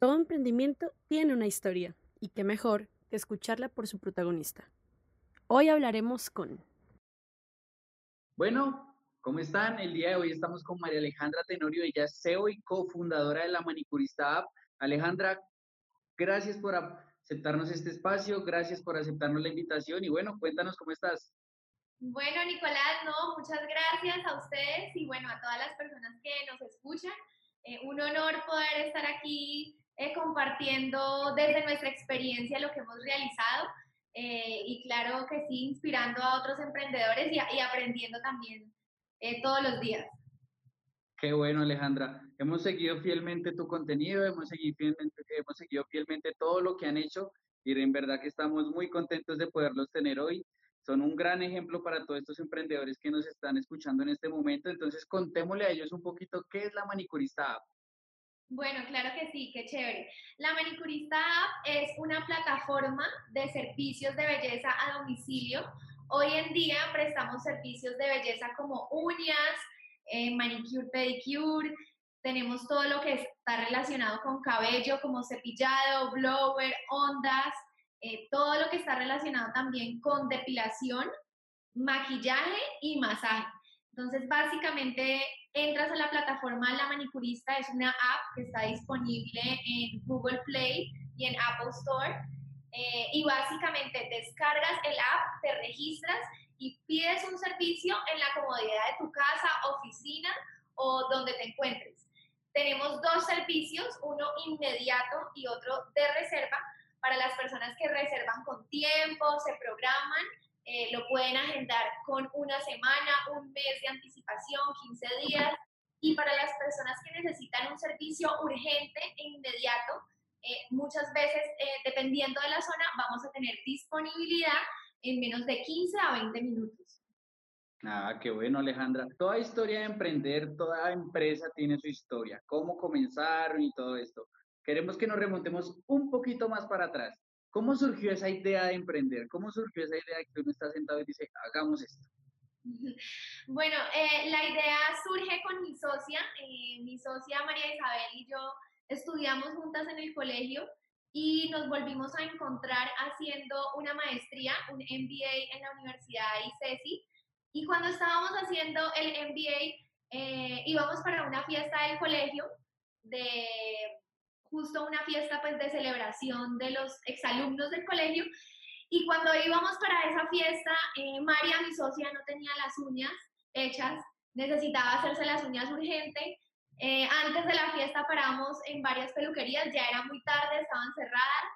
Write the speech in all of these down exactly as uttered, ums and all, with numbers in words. Todo emprendimiento tiene una historia, y qué mejor que escucharla por su protagonista. Hoy hablaremos con... Bueno, ¿cómo están? El día de hoy estamos con María Alejandra Tenorio, ella es C E O y cofundadora de La Manicurista App. Alejandra, gracias por aceptarnos este espacio, gracias por aceptarnos la invitación y bueno, cuéntanos cómo estás. Bueno, Nicolás, no, muchas gracias a ustedes y bueno, a todas las personas que nos escuchan. Eh, un honor poder estar aquí Eh, compartiendo desde nuestra experiencia lo que hemos realizado eh, y claro que sí, inspirando a otros emprendedores y, a, y aprendiendo también eh, todos los días. Qué bueno, Alejandra. Hemos seguido fielmente tu contenido, hemos seguido fielmente, hemos seguido fielmente todo lo que han hecho y en verdad que estamos muy contentos de poderlos tener hoy. Son un gran ejemplo para todos estos emprendedores que nos están escuchando en este momento. Entonces, contémosle a ellos un poquito qué es La Manicurista App. Bueno, claro que sí, qué chévere. La Manicurista App es una plataforma de servicios de belleza a domicilio. Hoy en día prestamos servicios de belleza como uñas, eh, manicure, pedicure, tenemos todo lo que está relacionado con cabello como cepillado, blower, ondas, eh, todo lo que está relacionado también con depilación, maquillaje y masaje. Entonces, básicamente, entras a la plataforma La Manicurista, es una app que está disponible en Google Play y en Apple Store. Eh, y básicamente descargas el app, te registras y pides un servicio en la comodidad de tu casa, oficina o donde te encuentres. Tenemos dos servicios, uno inmediato y otro de reserva. Para las personas que reservan con tiempo, se programan, Eh, lo pueden agendar con una semana, un mes de anticipación, quince días. Y para las personas que necesitan un servicio urgente e inmediato, eh, muchas veces, eh, dependiendo de la zona, vamos a tener disponibilidad en menos de quince a veinte minutos. Ah, qué bueno, Alejandra. Toda historia de emprender, toda empresa tiene su historia, cómo comenzaron y todo esto. Queremos que nos remontemos un poquito más para atrás. ¿Cómo surgió esa idea de emprender? ¿Cómo surgió esa idea de que uno está sentado y dice, hagamos esto? Bueno, eh, la idea surge con mi socia. Eh, mi socia María Isabel y yo estudiamos juntas en el colegio y nos volvimos a encontrar haciendo una maestría, un M B A en la Universidad de Icesi. Y cuando estábamos haciendo el M B A, eh, íbamos para una fiesta del colegio de... justo una fiesta pues, de celebración de los exalumnos del colegio, y cuando íbamos para esa fiesta, eh, María, mi socia, no tenía las uñas hechas, necesitaba hacerse las uñas urgente. Eh, antes de la fiesta paramos en varias peluquerías, ya era muy tarde, estaban cerradas,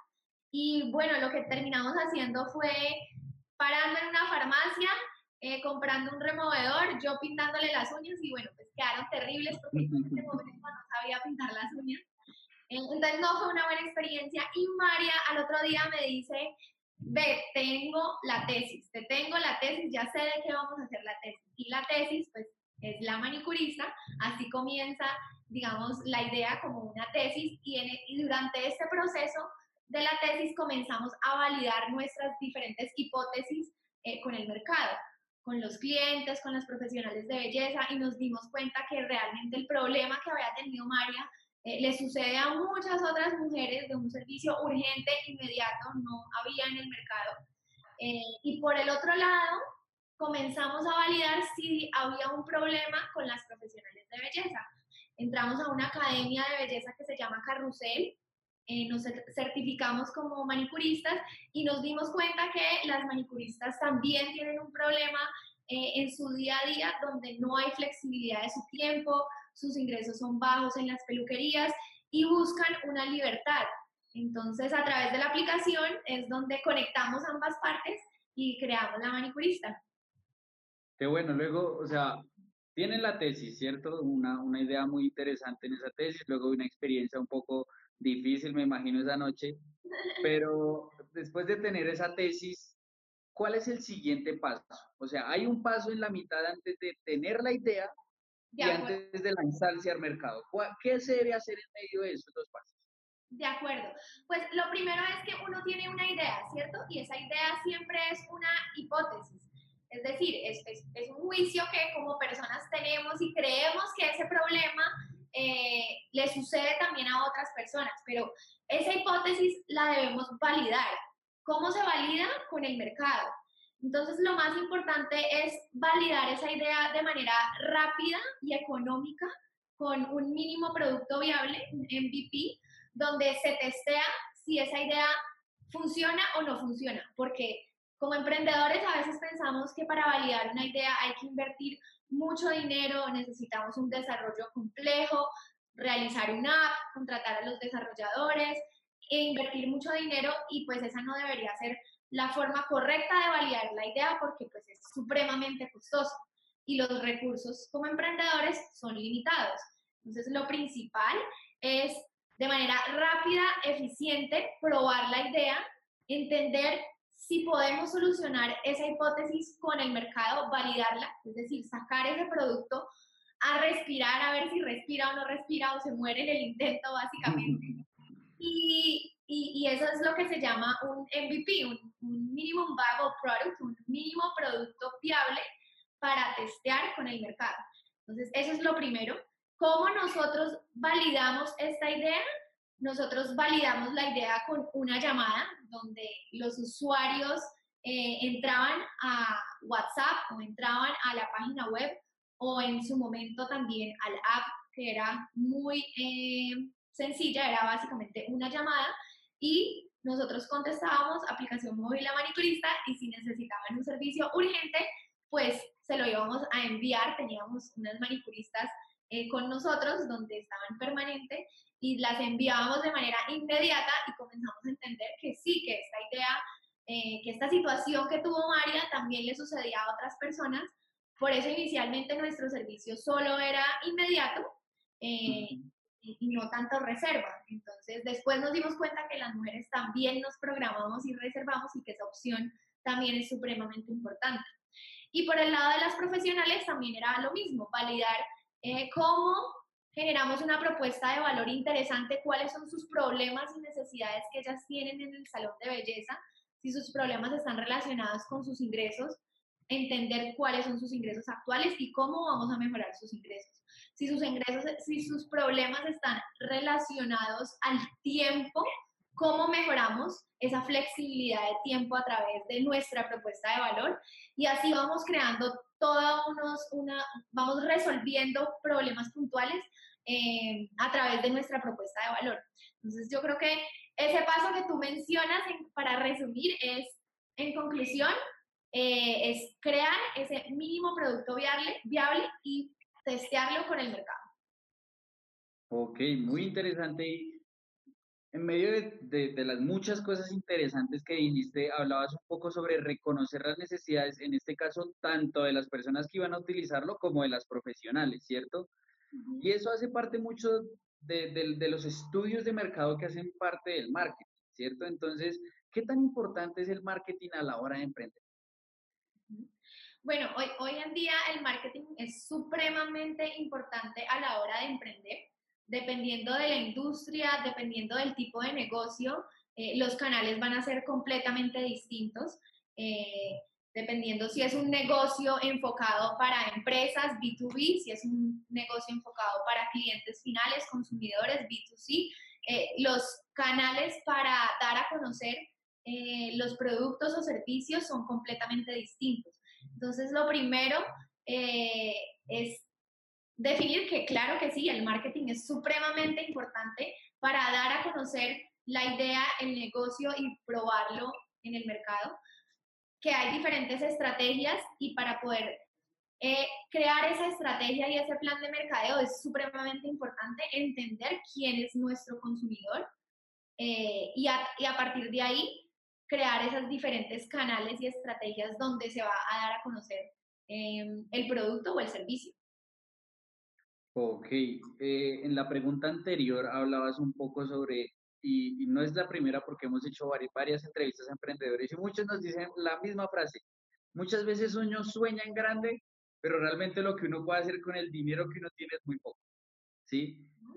y bueno, lo que terminamos haciendo fue parando en una farmacia, eh, comprando un removedor, yo pintándole las uñas, y bueno, pues quedaron terribles porque en ese momento no sabía pintar las uñas. Entonces no fue una buena experiencia y María al otro día me dice, ve, tengo la tesis, te tengo la tesis, ya sé de qué vamos a hacer la tesis. Y la tesis pues es La Manicurista, así comienza, digamos, la idea como una tesis y, en, y durante este proceso de la tesis comenzamos a validar nuestras diferentes hipótesis eh, con el mercado, con los clientes, con los profesionales de belleza y nos dimos cuenta que realmente el problema que había tenido María Eh, le sucede a muchas otras mujeres de un servicio urgente, inmediato, no había en el mercado. Eh, y por el otro lado, comenzamos a validar si había un problema con las profesionales de belleza. Entramos a una academia de belleza que se llama Carrusel, eh, nos certificamos como manicuristas y nos dimos cuenta que las manicuristas también tienen un problema eh, en su día a día donde no hay flexibilidad de su tiempo, sus ingresos son bajos en las peluquerías y buscan una libertad. Entonces, a través de la aplicación es donde conectamos ambas partes y creamos La Manicurista. Qué bueno, luego, o sea, tienen la tesis, ¿cierto? Una, una idea muy interesante en esa tesis, luego una experiencia un poco difícil, me imagino, esa noche, pero después de tener esa tesis, ¿cuál es el siguiente paso? O sea, hay un paso en la mitad antes de tener la idea, y antes de lanzarse al mercado. ¿Qué se debe hacer en medio de esos dos pasos? De acuerdo. Pues lo primero es que uno tiene una idea, ¿cierto? Y esa idea siempre es una hipótesis. Es decir, es, es, es un juicio que como personas tenemos y creemos que ese problema eh, le sucede también a otras personas, pero esa hipótesis la debemos validar. ¿Cómo se valida? Con el mercado. Entonces, lo más importante es validar esa idea de manera rápida y económica con un mínimo producto viable, un M V P, donde se testea si esa idea funciona o no funciona, porque como emprendedores a veces pensamos que para validar una idea hay que invertir mucho dinero, necesitamos un desarrollo complejo, realizar una app, contratar a los desarrolladores e invertir mucho dinero, y pues esa no debería ser la forma correcta de validar la idea, porque pues es supremamente costoso y los recursos como emprendedores son limitados. Entonces, lo principal es de manera rápida, eficiente, probar la idea, entender si podemos solucionar esa hipótesis con el mercado, validarla, es decir, sacar ese producto a respirar, a ver si respira o no respira o se muere en el intento, básicamente. Y, y, y eso es lo que se llama un M V P, un, un Minimum Viable Product, un mínimo producto viable para testear con el mercado. Entonces, eso es lo primero. ¿Cómo nosotros validamos esta idea? Nosotros validamos la idea con una llamada donde los usuarios eh, entraban a WhatsApp o entraban a la página web o en su momento también al app, que era muy eh, sencilla, era básicamente una llamada, y nosotros contestábamos, aplicación móvil La Manicurista, y si necesitaban un servicio urgente, pues se lo íbamos a enviar. Teníamos unas manicuristas Eh, con nosotros, donde estaban permanente, y las enviábamos de manera inmediata y comenzamos a entender que sí, que esta idea, eh, que esta situación que tuvo María también le sucedía a otras personas. Por eso inicialmente nuestro servicio solo era inmediato eh, uh-huh. y, y no tanto reserva. Entonces después nos dimos cuenta que las mujeres también nos programamos y reservamos, y que esa opción también es supremamente importante. Y por el lado de las profesionales también era lo mismo, validar Eh, cómo generamos una propuesta de valor interesante, cuáles son sus problemas y necesidades que ellas tienen en el salón de belleza, si sus problemas están relacionados con sus ingresos, entender cuáles son sus ingresos actuales y cómo vamos a mejorar sus ingresos. Si sus ingresos, si sus problemas están relacionados al tiempo, cómo mejoramos esa flexibilidad de tiempo a través de nuestra propuesta de valor, y así vamos creando todos unos, una, vamos resolviendo problemas puntuales eh, a través de nuestra propuesta de valor. Entonces, yo creo que ese paso que tú mencionas, en, para resumir, es, en conclusión, eh, es crear ese mínimo producto viable, viable y testearlo con el mercado. Ok, muy interesante. En medio de, de, de las muchas cosas interesantes que dijiste, hablabas un poco sobre reconocer las necesidades, en este caso, tanto de las personas que iban a utilizarlo como de las profesionales, ¿cierto? Uh-huh. Y eso hace parte mucho de, de, de los estudios de mercado que hacen parte del marketing, ¿cierto? Entonces, ¿qué tan importante es el marketing a la hora de emprender? Uh-huh. Bueno, hoy, hoy en día el marketing es supremamente importante a la hora de emprender. Dependiendo de la industria, dependiendo del tipo de negocio, eh, los canales van a ser completamente distintos, eh, dependiendo si es un negocio enfocado para empresas, B dos B, si es un negocio enfocado para clientes finales, consumidores, B dos C, eh, los canales para dar a conocer eh, los productos o servicios son completamente distintos. Entonces, lo primero eh, es definir que claro que sí, el marketing es supremamente importante para dar a conocer la idea, el negocio y probarlo en el mercado, que hay diferentes estrategias, y para poder eh, crear esa estrategia y ese plan de mercadeo es supremamente importante entender quién es nuestro consumidor eh, y, a, y a partir de ahí crear esos diferentes canales y estrategias donde se va a dar a conocer eh, el producto o el servicio. Ok, eh, en la pregunta anterior hablabas un poco sobre, y, y no es la primera porque hemos hecho varias, varias entrevistas a emprendedores y muchos nos dicen la misma frase, muchas veces uno sueña en grande, pero realmente lo que uno puede hacer con el dinero que uno tiene es muy poco, ¿sí?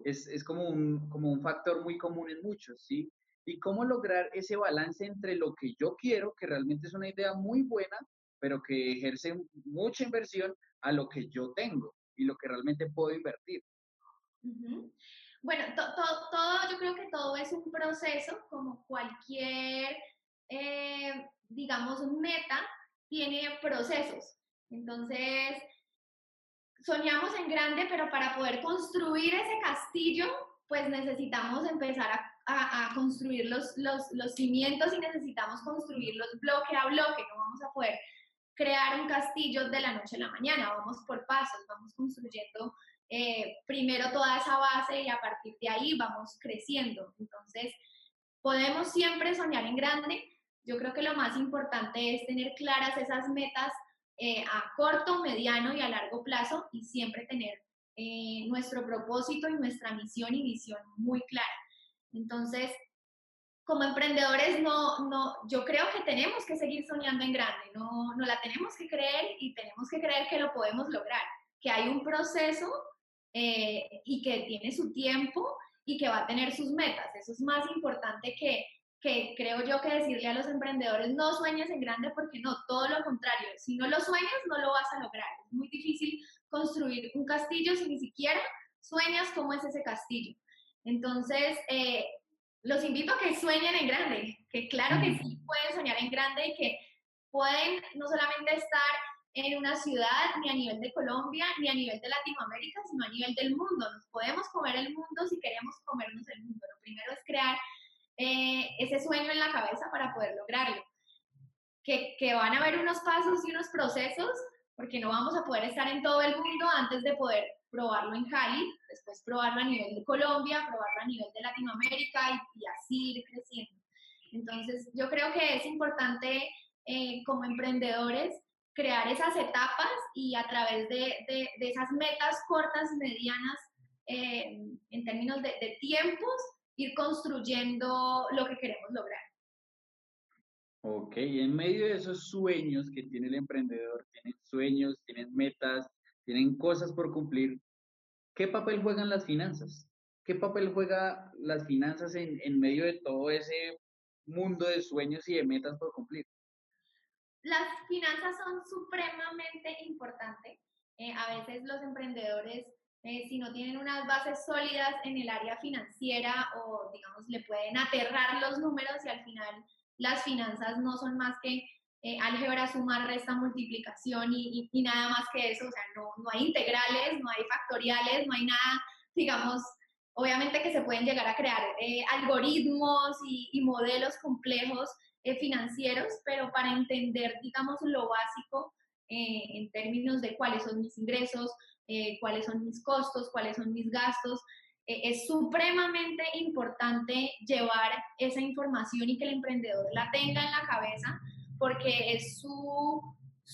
Es, es como, un, como un factor muy común en muchos, ¿sí? Y cómo lograr ese balance entre lo que yo quiero, que realmente es una idea muy buena, pero que ejerce mucha inversión, a lo que yo tengo y lo que realmente puedo invertir. Uh-huh. Bueno, to, to, todo, yo creo que todo es un proceso, como cualquier, eh, digamos, meta tiene procesos. Entonces, soñamos en grande, pero para poder construir ese castillo, pues necesitamos empezar a, a, a construir los, los, los cimientos y necesitamos construirlos bloque a bloque. No vamos a poder crear un castillo de la noche a la mañana, vamos por pasos, vamos construyendo eh, primero toda esa base y a partir de ahí vamos creciendo. Entonces, podemos siempre soñar en grande. Yo creo que lo más importante es tener claras esas metas eh, a corto, mediano y a largo plazo y siempre tener eh, nuestro propósito y nuestra misión y visión muy clara. Entonces, como emprendedores, no, no, yo creo que tenemos que seguir soñando en grande, no, no la tenemos que creer y tenemos que creer que lo podemos lograr, que hay un proceso eh, y que tiene su tiempo y que va a tener sus metas. Eso es más importante que... que creo yo que decirle a los emprendedores, no sueñes en grande, porque no, todo lo contrario, si no lo sueñas no lo vas a lograr. Es muy difícil construir un castillo si ni siquiera sueñas cómo es ese castillo. Entonces, eh, los invito a que sueñen en grande, que claro que sí pueden soñar en grande y que pueden no solamente estar en una ciudad, ni a nivel de Colombia, ni a nivel de Latinoamérica, sino a nivel del mundo. Nos podemos comer el mundo si queremos comernos el mundo. Lo primero es crear Eh, ese sueño en la cabeza para poder lograrlo, que, que van a haber unos pasos y unos procesos, porque no vamos a poder estar en todo el mundo antes de poder probarlo en Cali, después probarlo a nivel de Colombia, probarlo a nivel de Latinoamérica y, y así ir creciendo. Entonces yo creo que es importante eh, como emprendedores crear esas etapas y a través de, de, de esas metas cortas, medianas, eh, en términos de, de tiempos, ir construyendo lo que queremos lograr. Ok, y en medio de esos sueños que tiene el emprendedor, tienen sueños, tienen metas, tienen cosas por cumplir, ¿qué papel juegan las finanzas? ¿Qué papel juegan las finanzas en, en medio de todo ese mundo de sueños y de metas por cumplir? Las finanzas son supremamente importantes. Eh, a veces los emprendedores, Eh, si no tienen unas bases sólidas en el área financiera o, digamos, le pueden aterrar los números y al final las finanzas no son más que eh, álgebra, suma, resta, multiplicación y, y, y nada más que eso. O sea, no, no hay integrales, no hay factoriales, no hay nada, digamos, obviamente que se pueden llegar a crear eh, algoritmos y, y modelos complejos eh, financieros, pero para entender, digamos, lo básico eh, en términos de cuáles son mis ingresos, Eh, cuáles son mis costos, cuáles son mis gastos. Eh, es supremamente importante llevar esa información y que el emprendedor la tenga en la cabeza, porque es su,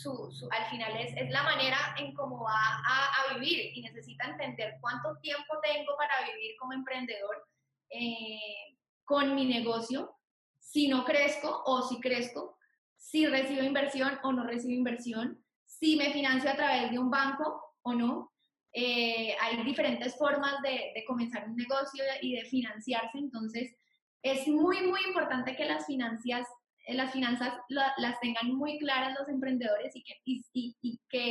su, su al final es, es la manera en cómo va a, a vivir y necesita entender cuánto tiempo tengo para vivir como emprendedor eh, con mi negocio, si no crezco o si crezco, si recibo inversión o no recibo inversión, si me financio a través de un banco o no. Eh, hay diferentes formas de, de comenzar un negocio y de financiarse, entonces es muy, muy importante que las, finanzas, eh, las finanzas la, las tengan muy claras los emprendedores y que, y, y, y que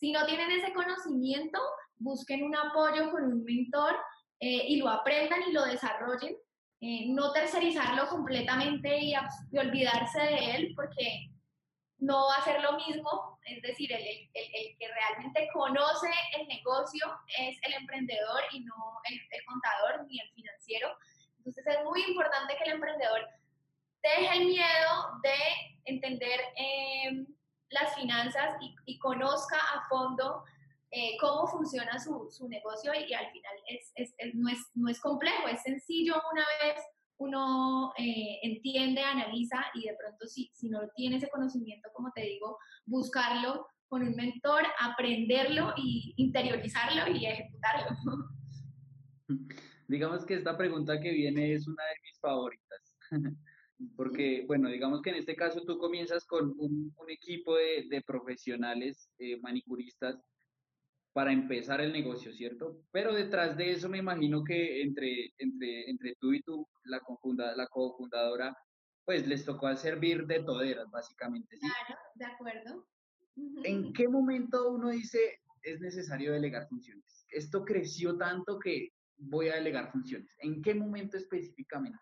si no tienen ese conocimiento, busquen un apoyo con un mentor eh, y lo aprendan y lo desarrollen, eh, no tercerizarlo completamente y, y olvidarse de él, porque no va a ser lo mismo. Es decir, el, el, el que realmente conoce el negocio es el emprendedor y no el, el contador ni el financiero. Entonces es muy importante que el emprendedor deje el miedo de entender eh, las finanzas y, y conozca a fondo eh, cómo funciona su, su negocio y, y al final es, es, es, no, es, no es complejo, es sencillo una vez uno eh, entiende, analiza y de pronto si, si no tiene ese conocimiento, como te digo, buscarlo con un mentor, aprenderlo y interiorizarlo y ejecutarlo. Digamos que esta pregunta que viene es una de mis favoritas, porque bueno, digamos que en este caso tú comienzas con un, un equipo de, de profesionales, eh, manicuristas, para empezar el negocio, ¿cierto? Pero detrás de eso me imagino que entre, entre, entre tú y tú, la, cofunda, la cofundadora, pues les tocó al servir de toderas, básicamente, ¿sí? Claro, de acuerdo. ¿En qué momento uno dice, es necesario delegar funciones? esto creció tanto que voy a delegar funciones. ¿En qué momento específicamente?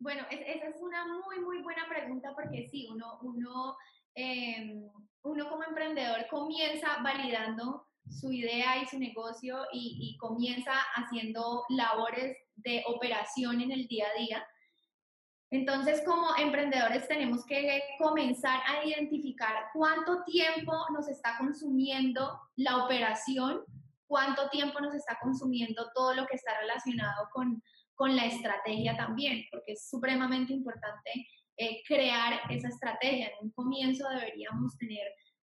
Bueno, es, esa es una muy, muy buena pregunta, porque sí, uno, uno, eh, uno como emprendedor comienza validando su idea y su negocio y, y comienza haciendo labores de operación en el día a día. Entonces, como emprendedores tenemos que comenzar a identificar cuánto tiempo nos está consumiendo la operación, cuánto tiempo nos está consumiendo todo lo que está relacionado con, con la estrategia también, porque es supremamente importante eh, crear esa estrategia. En un comienzo deberíamos tener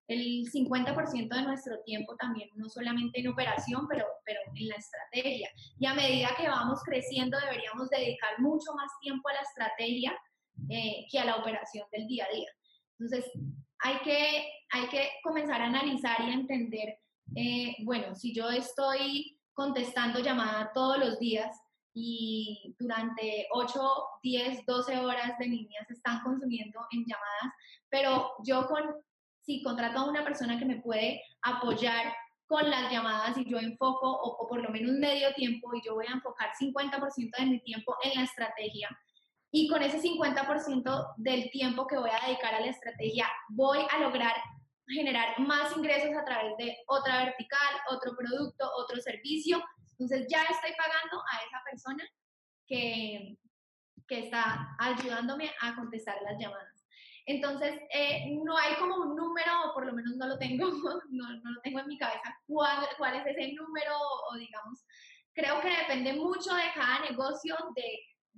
el cincuenta por ciento de nuestro tiempo también, no solamente en operación, pero, pero en la estrategia. Y a medida que vamos creciendo, deberíamos dedicar mucho más tiempo a la estrategia eh, que a la operación del día a día. Entonces, hay que, hay que comenzar a analizar y a entender, eh, bueno, si yo estoy contestando llamada todos los días y durante ocho, diez, doce horas de mi día se están consumiendo en llamadas, pero yo con... si contrato a una persona que me puede apoyar con las llamadas y yo enfoco, o, o por lo menos medio tiempo, y yo voy a enfocar cincuenta por ciento de mi tiempo en la estrategia, y con ese cincuenta por ciento del tiempo que voy a dedicar a la estrategia, voy a lograr generar más ingresos a través de otra vertical, otro producto, otro servicio. Entonces ya estoy pagando a esa persona que, que está ayudándome a contestar las llamadas. Entonces, eh, no hay como un número, o por lo menos no lo tengo, no, no lo tengo en mi cabeza, cuál, cuál es ese número, o, o digamos, creo que depende mucho de cada negocio, de,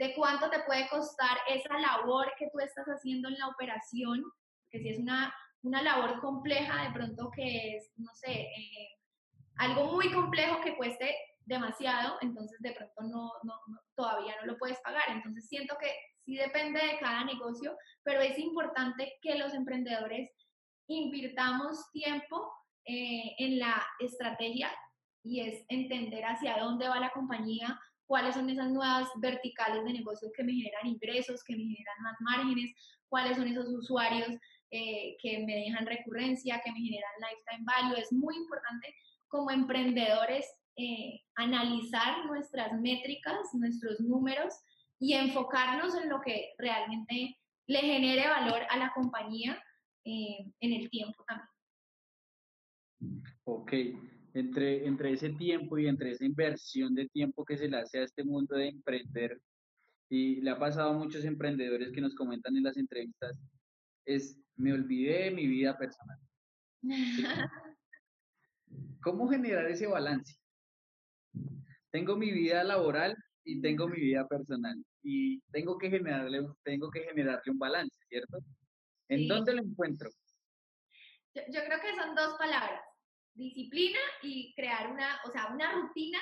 de cuánto te puede costar esa labor que tú estás haciendo en la operación, que si es una, una labor compleja, de pronto que es, no sé, eh, algo muy complejo que cueste demasiado, entonces de pronto no, no, no todavía no lo puedes pagar. Entonces siento que sí depende de cada negocio, pero es importante que los emprendedores invirtamos tiempo eh, en la estrategia, y es entender hacia dónde va la compañía, cuáles son esas nuevas verticales de negocios que me generan ingresos, que me generan más márgenes, cuáles son esos usuarios eh, que me dejan recurrencia, que me generan lifetime value. Es muy importante como emprendedores eh, analizar nuestras métricas, nuestros números, y enfocarnos en lo que realmente le genere valor a la compañía eh, en el tiempo también. Ok, entre, entre ese tiempo y entre esa inversión de tiempo que se le hace a este mundo de emprender, y le ha pasado a muchos emprendedores que nos comentan en las entrevistas, es, me olvidé de mi vida personal. ¿Cómo generar ese balance? Tengo mi vida laboral y tengo mi vida personal, y tengo que generarle, tengo que generarle un balance, ¿cierto? ¿En sí. dónde lo encuentro? Yo, yo creo que son dos palabras, disciplina y crear una, o sea, una rutina,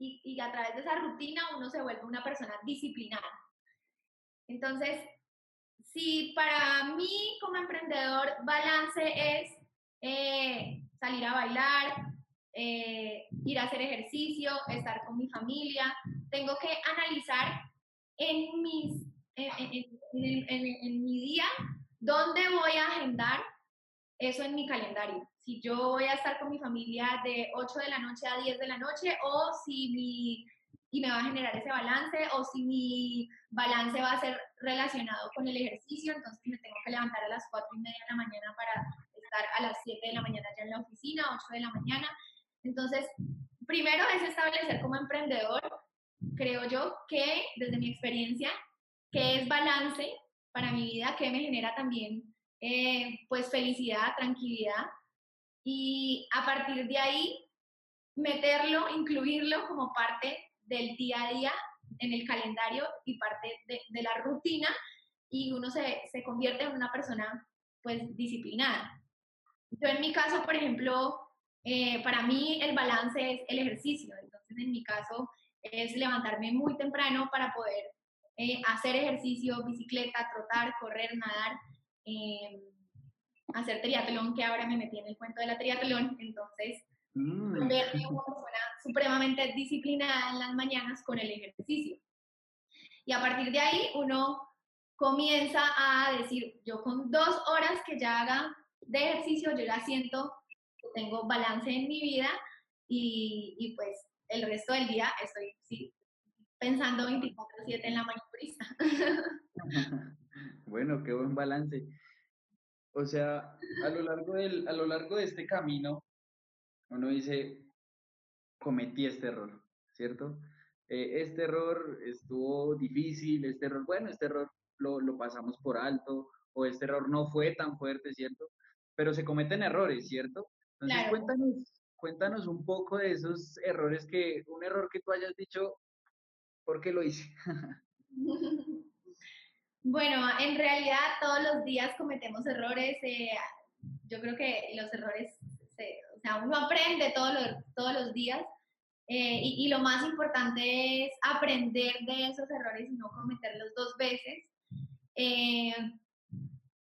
y, y a través de esa rutina uno se vuelve una persona disciplinada. Entonces, si para mí como emprendedor balance es eh, salir a bailar, eh, ir a hacer ejercicio, estar con mi familia, tengo que analizar en, mis, en, en, en, en, en mi día dónde voy a agendar eso en mi calendario. Si yo voy a estar con mi familia de ocho de la noche a diez de la noche, o si mi, y me va a generar ese balance, o si mi balance va a ser relacionado con el ejercicio, entonces me tengo que levantar a las cuatro y media de la mañana para estar a las siete de la mañana ya en la oficina, ocho de la mañana. Entonces, primero es establecer como emprendedor, creo yo, que desde mi experiencia, que es balance para mi vida, que me genera también eh, pues felicidad, tranquilidad, y a partir de ahí meterlo, incluirlo como parte del día a día en el calendario y parte de, de la rutina, y uno se, se convierte en una persona pues disciplinada. Yo en mi caso, por ejemplo, eh, para mí el balance es el ejercicio. Entonces en mi caso es levantarme muy temprano para poder eh, hacer ejercicio, bicicleta, trotar, correr, nadar, eh, hacer triatlón, que ahora me metí en el cuento de la triatlón. Entonces, mm. verme como persona supremamente disciplinada en las mañanas con el ejercicio. Y a partir de ahí uno comienza a decir, yo con dos horas que ya haga de ejercicio, yo ya siento que tengo balance en mi vida, y, y pues el resto del día estoy sí, pensando veinticuatro siete en la manicurista. Bueno, qué buen balance. O sea, a lo largo del, a lo largo de este camino, uno dice, cometí este error, ¿cierto? Eh, este error estuvo difícil, este error, bueno, este error lo, lo pasamos por alto, o este error no fue tan fuerte, ¿cierto? Pero se cometen errores, ¿cierto? Entonces, claro. cuéntanos, cuéntanos un poco de esos errores, que un error que tú hayas dicho, ¿por qué lo hice? Bueno, en realidad todos los días cometemos errores. Eh, yo creo que los errores, se, o sea, uno aprende todo lo, todos los días. Eh, y, y lo más importante es aprender de esos errores y no cometerlos dos veces. Eh,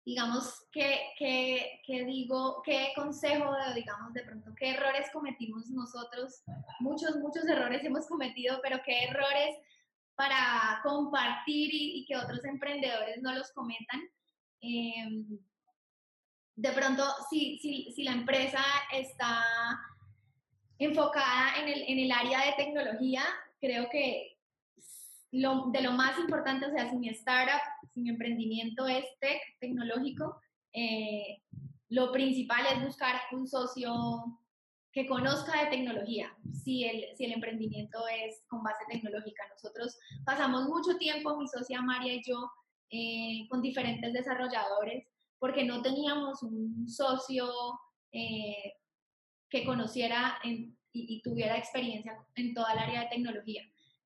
digamos, ¿qué, qué, qué digo, qué consejo, digamos, de pronto, qué errores cometimos nosotros? Muchos, muchos errores hemos cometido, pero ¿qué errores para compartir y, y que otros emprendedores no los cometan? Eh, de pronto, si, si, si la empresa está enfocada en el, en el área de tecnología, creo que lo, de lo más importante, o sea, si mi startup, si mi emprendimiento es tech, tecnológico, eh, lo principal es buscar un socio que conozca de tecnología, si el, si el emprendimiento es con base tecnológica. Nosotros pasamos mucho tiempo, mi socia María y yo, eh, con diferentes desarrolladores, porque no teníamos un socio eh, que conociera en, y, y tuviera experiencia en toda el área de tecnología.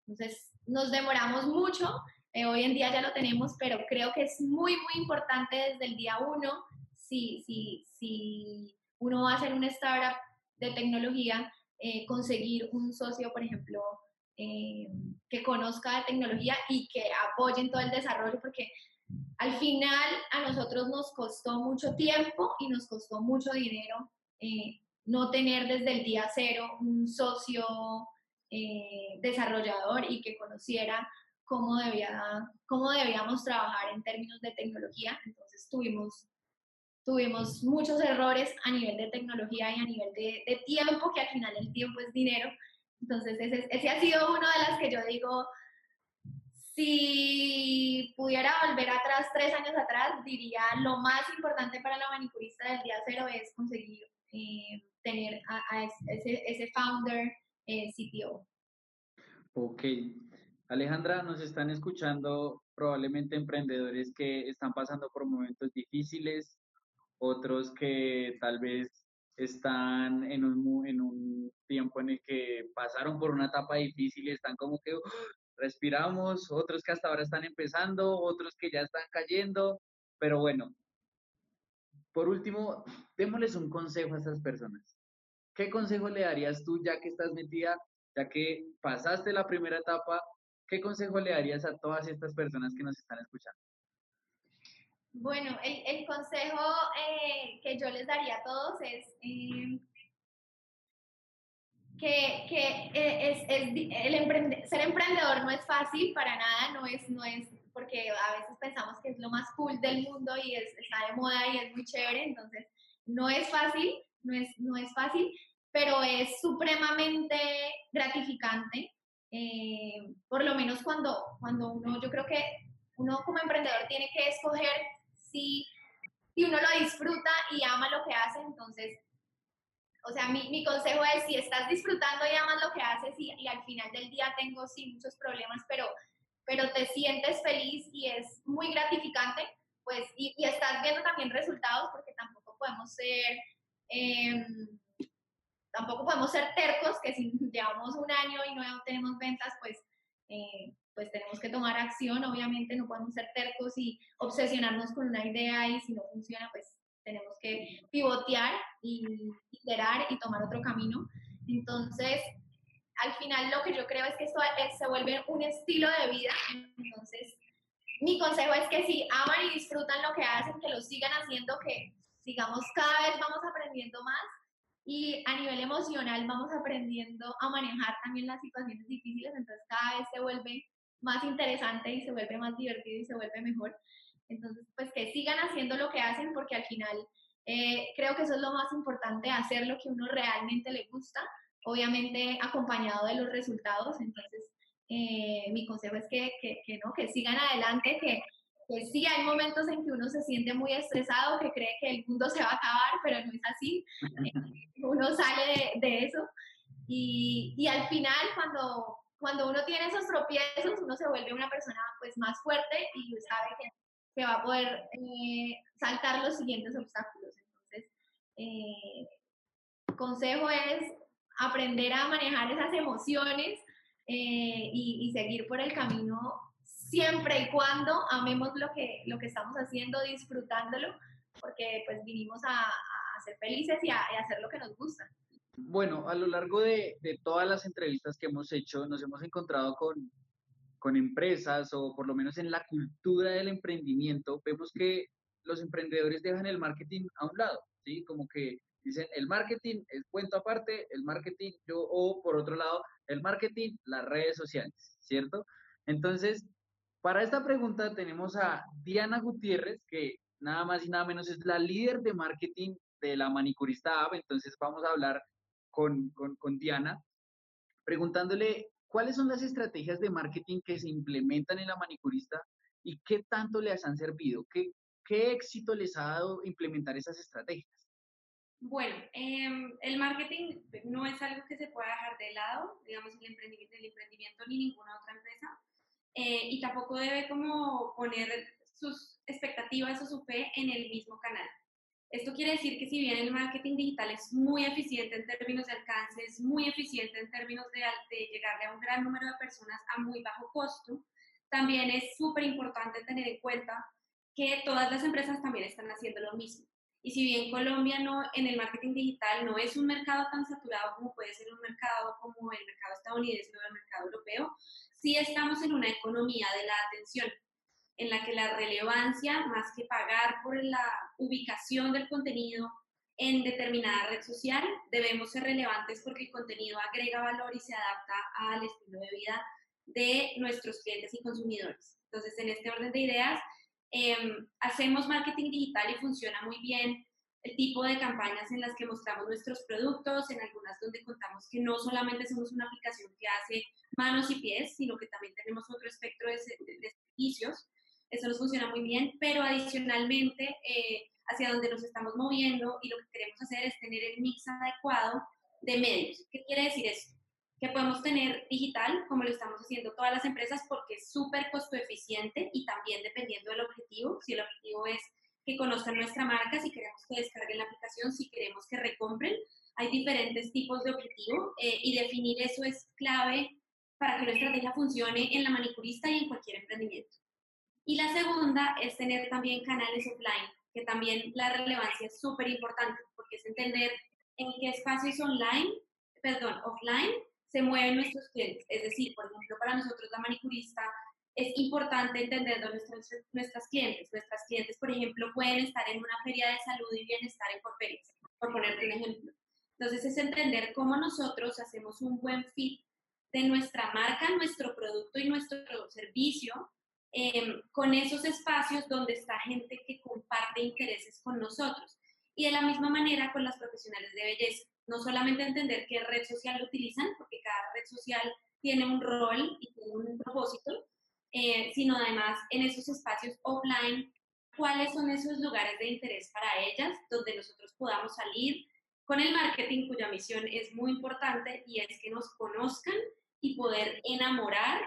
Entonces, nos demoramos mucho, eh, hoy en día ya lo tenemos, pero creo que es muy, muy importante desde el día uno, si, si, si uno va a hacer una startup de tecnología, eh, conseguir un socio, por ejemplo, eh, que conozca de tecnología y que apoye en todo el desarrollo, porque al final a nosotros nos costó mucho tiempo y nos costó mucho dinero eh, no tener desde el día cero un socio eh, desarrollador y que conociera cómo, debía, cómo debíamos trabajar en términos de tecnología. Entonces tuvimos... Tuvimos muchos errores a nivel de tecnología y a nivel de, de tiempo, que al final el tiempo es dinero. Entonces ese, ese ha sido uno de las que yo digo, si pudiera volver atrás, tres años atrás, diría lo más importante para la manicurista del día cero es conseguir eh, tener a, a ese, ese founder, eh, C T O. Ok. Alejandra, nos están escuchando probablemente emprendedores que están pasando por momentos difíciles, otros que tal vez están en un, en un tiempo en el que pasaron por una etapa difícil y están como que uh, respiramos, otros que hasta ahora están empezando, otros que ya están cayendo, pero bueno. Por último, démosles un consejo a esas personas. ¿Qué consejo le darías tú, ya que estás metida, ya que pasaste la primera etapa? ¿Qué consejo le darías a todas estas personas que nos están escuchando? Bueno, el, el consejo eh, que yo les daría a todos es eh, que, que eh, es, es, el emprende, ser emprendedor no es fácil para nada, no es, no es, porque a veces pensamos que es lo más cool del mundo y es, está de moda y es muy chévere, entonces no es fácil, no es, no es fácil, pero es supremamente gratificante, eh, por lo menos cuando, cuando uno, yo creo que uno como emprendedor tiene que escoger si, si uno lo disfruta y ama lo que hace. Entonces, o sea, mi, mi consejo es, si estás disfrutando y amas lo que haces y, y al final del día tengo sí muchos problemas, pero, pero te sientes feliz y es muy gratificante, pues, y, y estás viendo también resultados, porque tampoco podemos ser, eh, tampoco podemos ser tercos, que si llevamos un año y no tenemos ventas, pues, eh, pues tenemos que tomar acción, obviamente no podemos ser tercos y obsesionarnos con una idea y si no funciona, pues tenemos que pivotear y iterar y tomar otro camino. Entonces, al final lo que yo creo es que esto se vuelve un estilo de vida. Entonces, mi consejo es que si aman y disfrutan lo que hacen, que lo sigan haciendo, que digamos cada vez vamos aprendiendo más y a nivel emocional vamos aprendiendo a manejar también las situaciones difíciles, entonces cada vez se vuelve más interesante y se vuelve más divertido y se vuelve mejor. Entonces, pues que sigan haciendo lo que hacen, porque al final eh, creo que eso es lo más importante, hacer lo que uno realmente le gusta, obviamente acompañado de los resultados. Entonces, eh, mi consejo es que, que, que, no, que sigan adelante, que, que sí hay momentos en que uno se siente muy estresado, que cree que el mundo se va a acabar, pero no es así, eh, uno sale de, de eso. Y, y al final, cuando, cuando uno tiene esos tropiezos, uno se vuelve una persona pues, más fuerte y sabe que, que va a poder eh, saltar los siguientes obstáculos. Entonces, eh, el consejo es aprender a manejar esas emociones eh, y, y seguir por el camino siempre y cuando amemos lo que, lo que estamos haciendo, disfrutándolo, porque pues vinimos a, a ser felices y a, a hacer lo que nos gusta. Bueno, a lo largo de, de todas las entrevistas que hemos hecho, nos hemos encontrado con, con empresas, o por lo menos en la cultura del emprendimiento, vemos que los emprendedores dejan el marketing a un lado, ¿sí? Como que dicen, el marketing es cuento aparte, el marketing, yo, o por otro lado, el marketing, las redes sociales, ¿cierto? Entonces, para esta pregunta tenemos a Diana Gutiérrez, que nada más y nada menos es la líder de marketing de La Manicurista App. Entonces vamos a hablar Con, con, con Diana, preguntándole cuáles son las estrategias de marketing que se implementan en La Manicurista y qué tanto les han servido, qué, qué éxito les ha dado implementar esas estrategias. Bueno, eh, el marketing no es algo que se pueda dejar de lado, digamos, el emprendimiento, el emprendimiento ni ninguna otra empresa, eh, y tampoco debe como poner sus expectativas o su fe en el mismo canal. Esto quiere decir que si bien el marketing digital es muy eficiente en términos de alcance, es muy eficiente en términos de, de llegarle a un gran número de personas a muy bajo costo, también es súper importante tener en cuenta que todas las empresas también están haciendo lo mismo. Y si bien Colombia no, en el marketing digital no es un mercado tan saturado como puede ser un mercado como el mercado estadounidense o el mercado europeo, sí estamos en una economía de la atención, en la que la relevancia, más que pagar por la ubicación del contenido en determinada red social, debemos ser relevantes porque el contenido agrega valor y se adapta al estilo de vida de nuestros clientes y consumidores. Entonces, en este orden de ideas, eh, hacemos marketing digital y funciona muy bien el tipo de campañas en las que mostramos nuestros productos, en algunas donde contamos que no solamente somos una aplicación que hace manos y pies, sino que también tenemos otro espectro de, de servicios. Eso nos funciona muy bien, pero adicionalmente eh, hacia donde nos estamos moviendo y lo que queremos hacer es tener el mix adecuado de medios. ¿Qué quiere decir esto? Que podemos tener digital, como lo estamos haciendo todas las empresas, porque es súper costo eficiente y también dependiendo del objetivo. Si el objetivo es que conozcan nuestra marca, si queremos que descarguen la aplicación, si queremos que recompren, hay diferentes tipos de objetivo eh, y definir eso es clave para que la estrategia funcione en La Manicurista y en cualquier emprendimiento. Y la segunda es tener también canales offline, que también la relevancia es súper importante, porque es entender en qué espacios online, perdón, offline, se mueven nuestros clientes. Es decir, por ejemplo, para nosotros La Manicurista es importante entender dónde están nuestras clientes. Nuestras clientes, por ejemplo, pueden estar en una feria de salud y bienestar en Corferias, por ponerte un ejemplo. Entonces es entender cómo nosotros hacemos un buen fit de nuestra marca, nuestro producto y nuestro servicio, Eh, con esos espacios donde está gente que comparte intereses con nosotros. Y de la misma manera con las profesionales de belleza. No solamente entender qué red social utilizan, porque cada red social tiene un rol y tiene un propósito, eh, sino además en esos espacios offline, cuáles son esos lugares de interés para ellas, donde nosotros podamos salir con el marketing, cuya misión es muy importante y es que nos conozcan y poder enamorar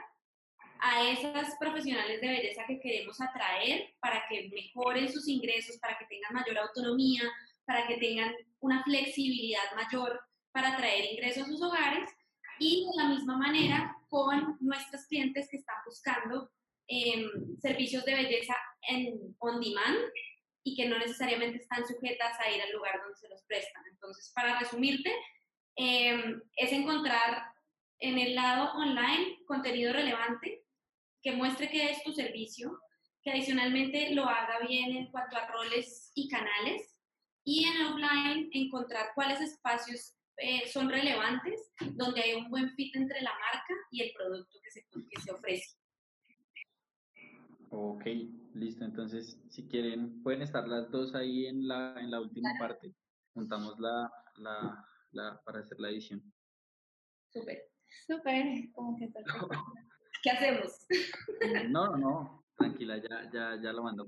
a esas profesionales de belleza que queremos atraer para que mejoren sus ingresos, para que tengan mayor autonomía, para que tengan una flexibilidad mayor para atraer ingresos a sus hogares y de la misma manera con nuestros clientes que están buscando eh, servicios de belleza en on demand y que no necesariamente están sujetas a ir al lugar donde se los prestan. Entonces, para resumirte, eh, es encontrar en el lado online contenido relevante, que muestre qué es tu servicio, que adicionalmente lo haga bien en cuanto a roles y canales, y en offline encontrar cuáles espacios eh, son relevantes, donde hay un buen fit entre la marca y el producto que se, que se ofrece. Ok, listo. Entonces, si quieren, pueden estar las dos ahí en la, en la última claro. parte. Juntamos la, la, la, para hacer la edición. Súper, súper, como que perfecto. ¿Qué hacemos? No, no, no, tranquila, ya, ya, ya lo mando.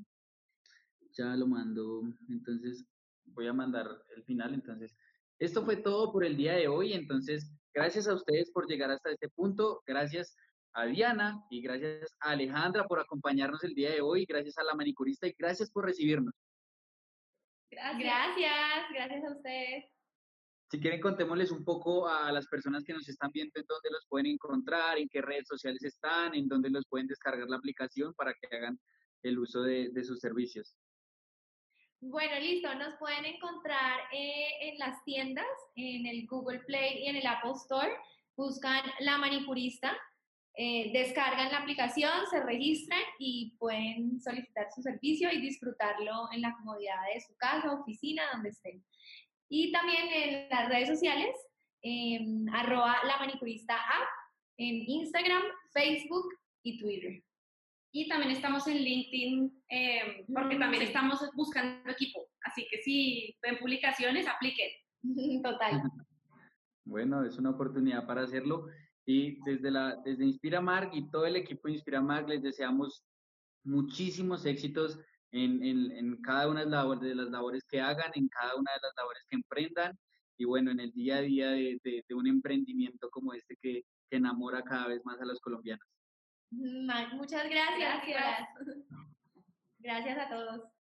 Ya lo mando, entonces voy a mandar el final, entonces. Esto fue todo por el día de hoy, entonces gracias a ustedes por llegar hasta este punto, gracias a Diana y gracias a Alejandra por acompañarnos el día de hoy, gracias a La Manicurista y gracias por recibirnos. Gracias, gracias, gracias a ustedes. Si quieren, contémosles un poco a las personas que nos están viendo en dónde los pueden encontrar, en qué redes sociales están, en dónde los pueden descargar la aplicación para que hagan el uso de, de sus servicios. Bueno, listo. Nos pueden encontrar eh, en las tiendas, en el Google Play y en el Apple Store. Buscan La Manicurista, eh, descargan la aplicación, se registran y pueden solicitar su servicio y disfrutarlo en la comodidad de su casa, oficina, donde estén. Y también en las redes sociales, eh, arroba La Manicurista App, en Instagram, Facebook y Twitter. Y también estamos en LinkedIn, eh, porque también estamos buscando equipo. Así que si ven publicaciones, apliquen. Total. Bueno, es una oportunidad para hacerlo. Y desde, la, desde InspiraMark y todo el equipo de InspiraMark les deseamos muchísimos éxitos en, en, en cada una de las, labores, de las labores que hagan, en cada una de las labores que emprendan. Y bueno, en el día a día de, de, de un emprendimiento como este que, que enamora cada vez más a los colombianos. Muchas gracias. Gracias. Gracias a todos.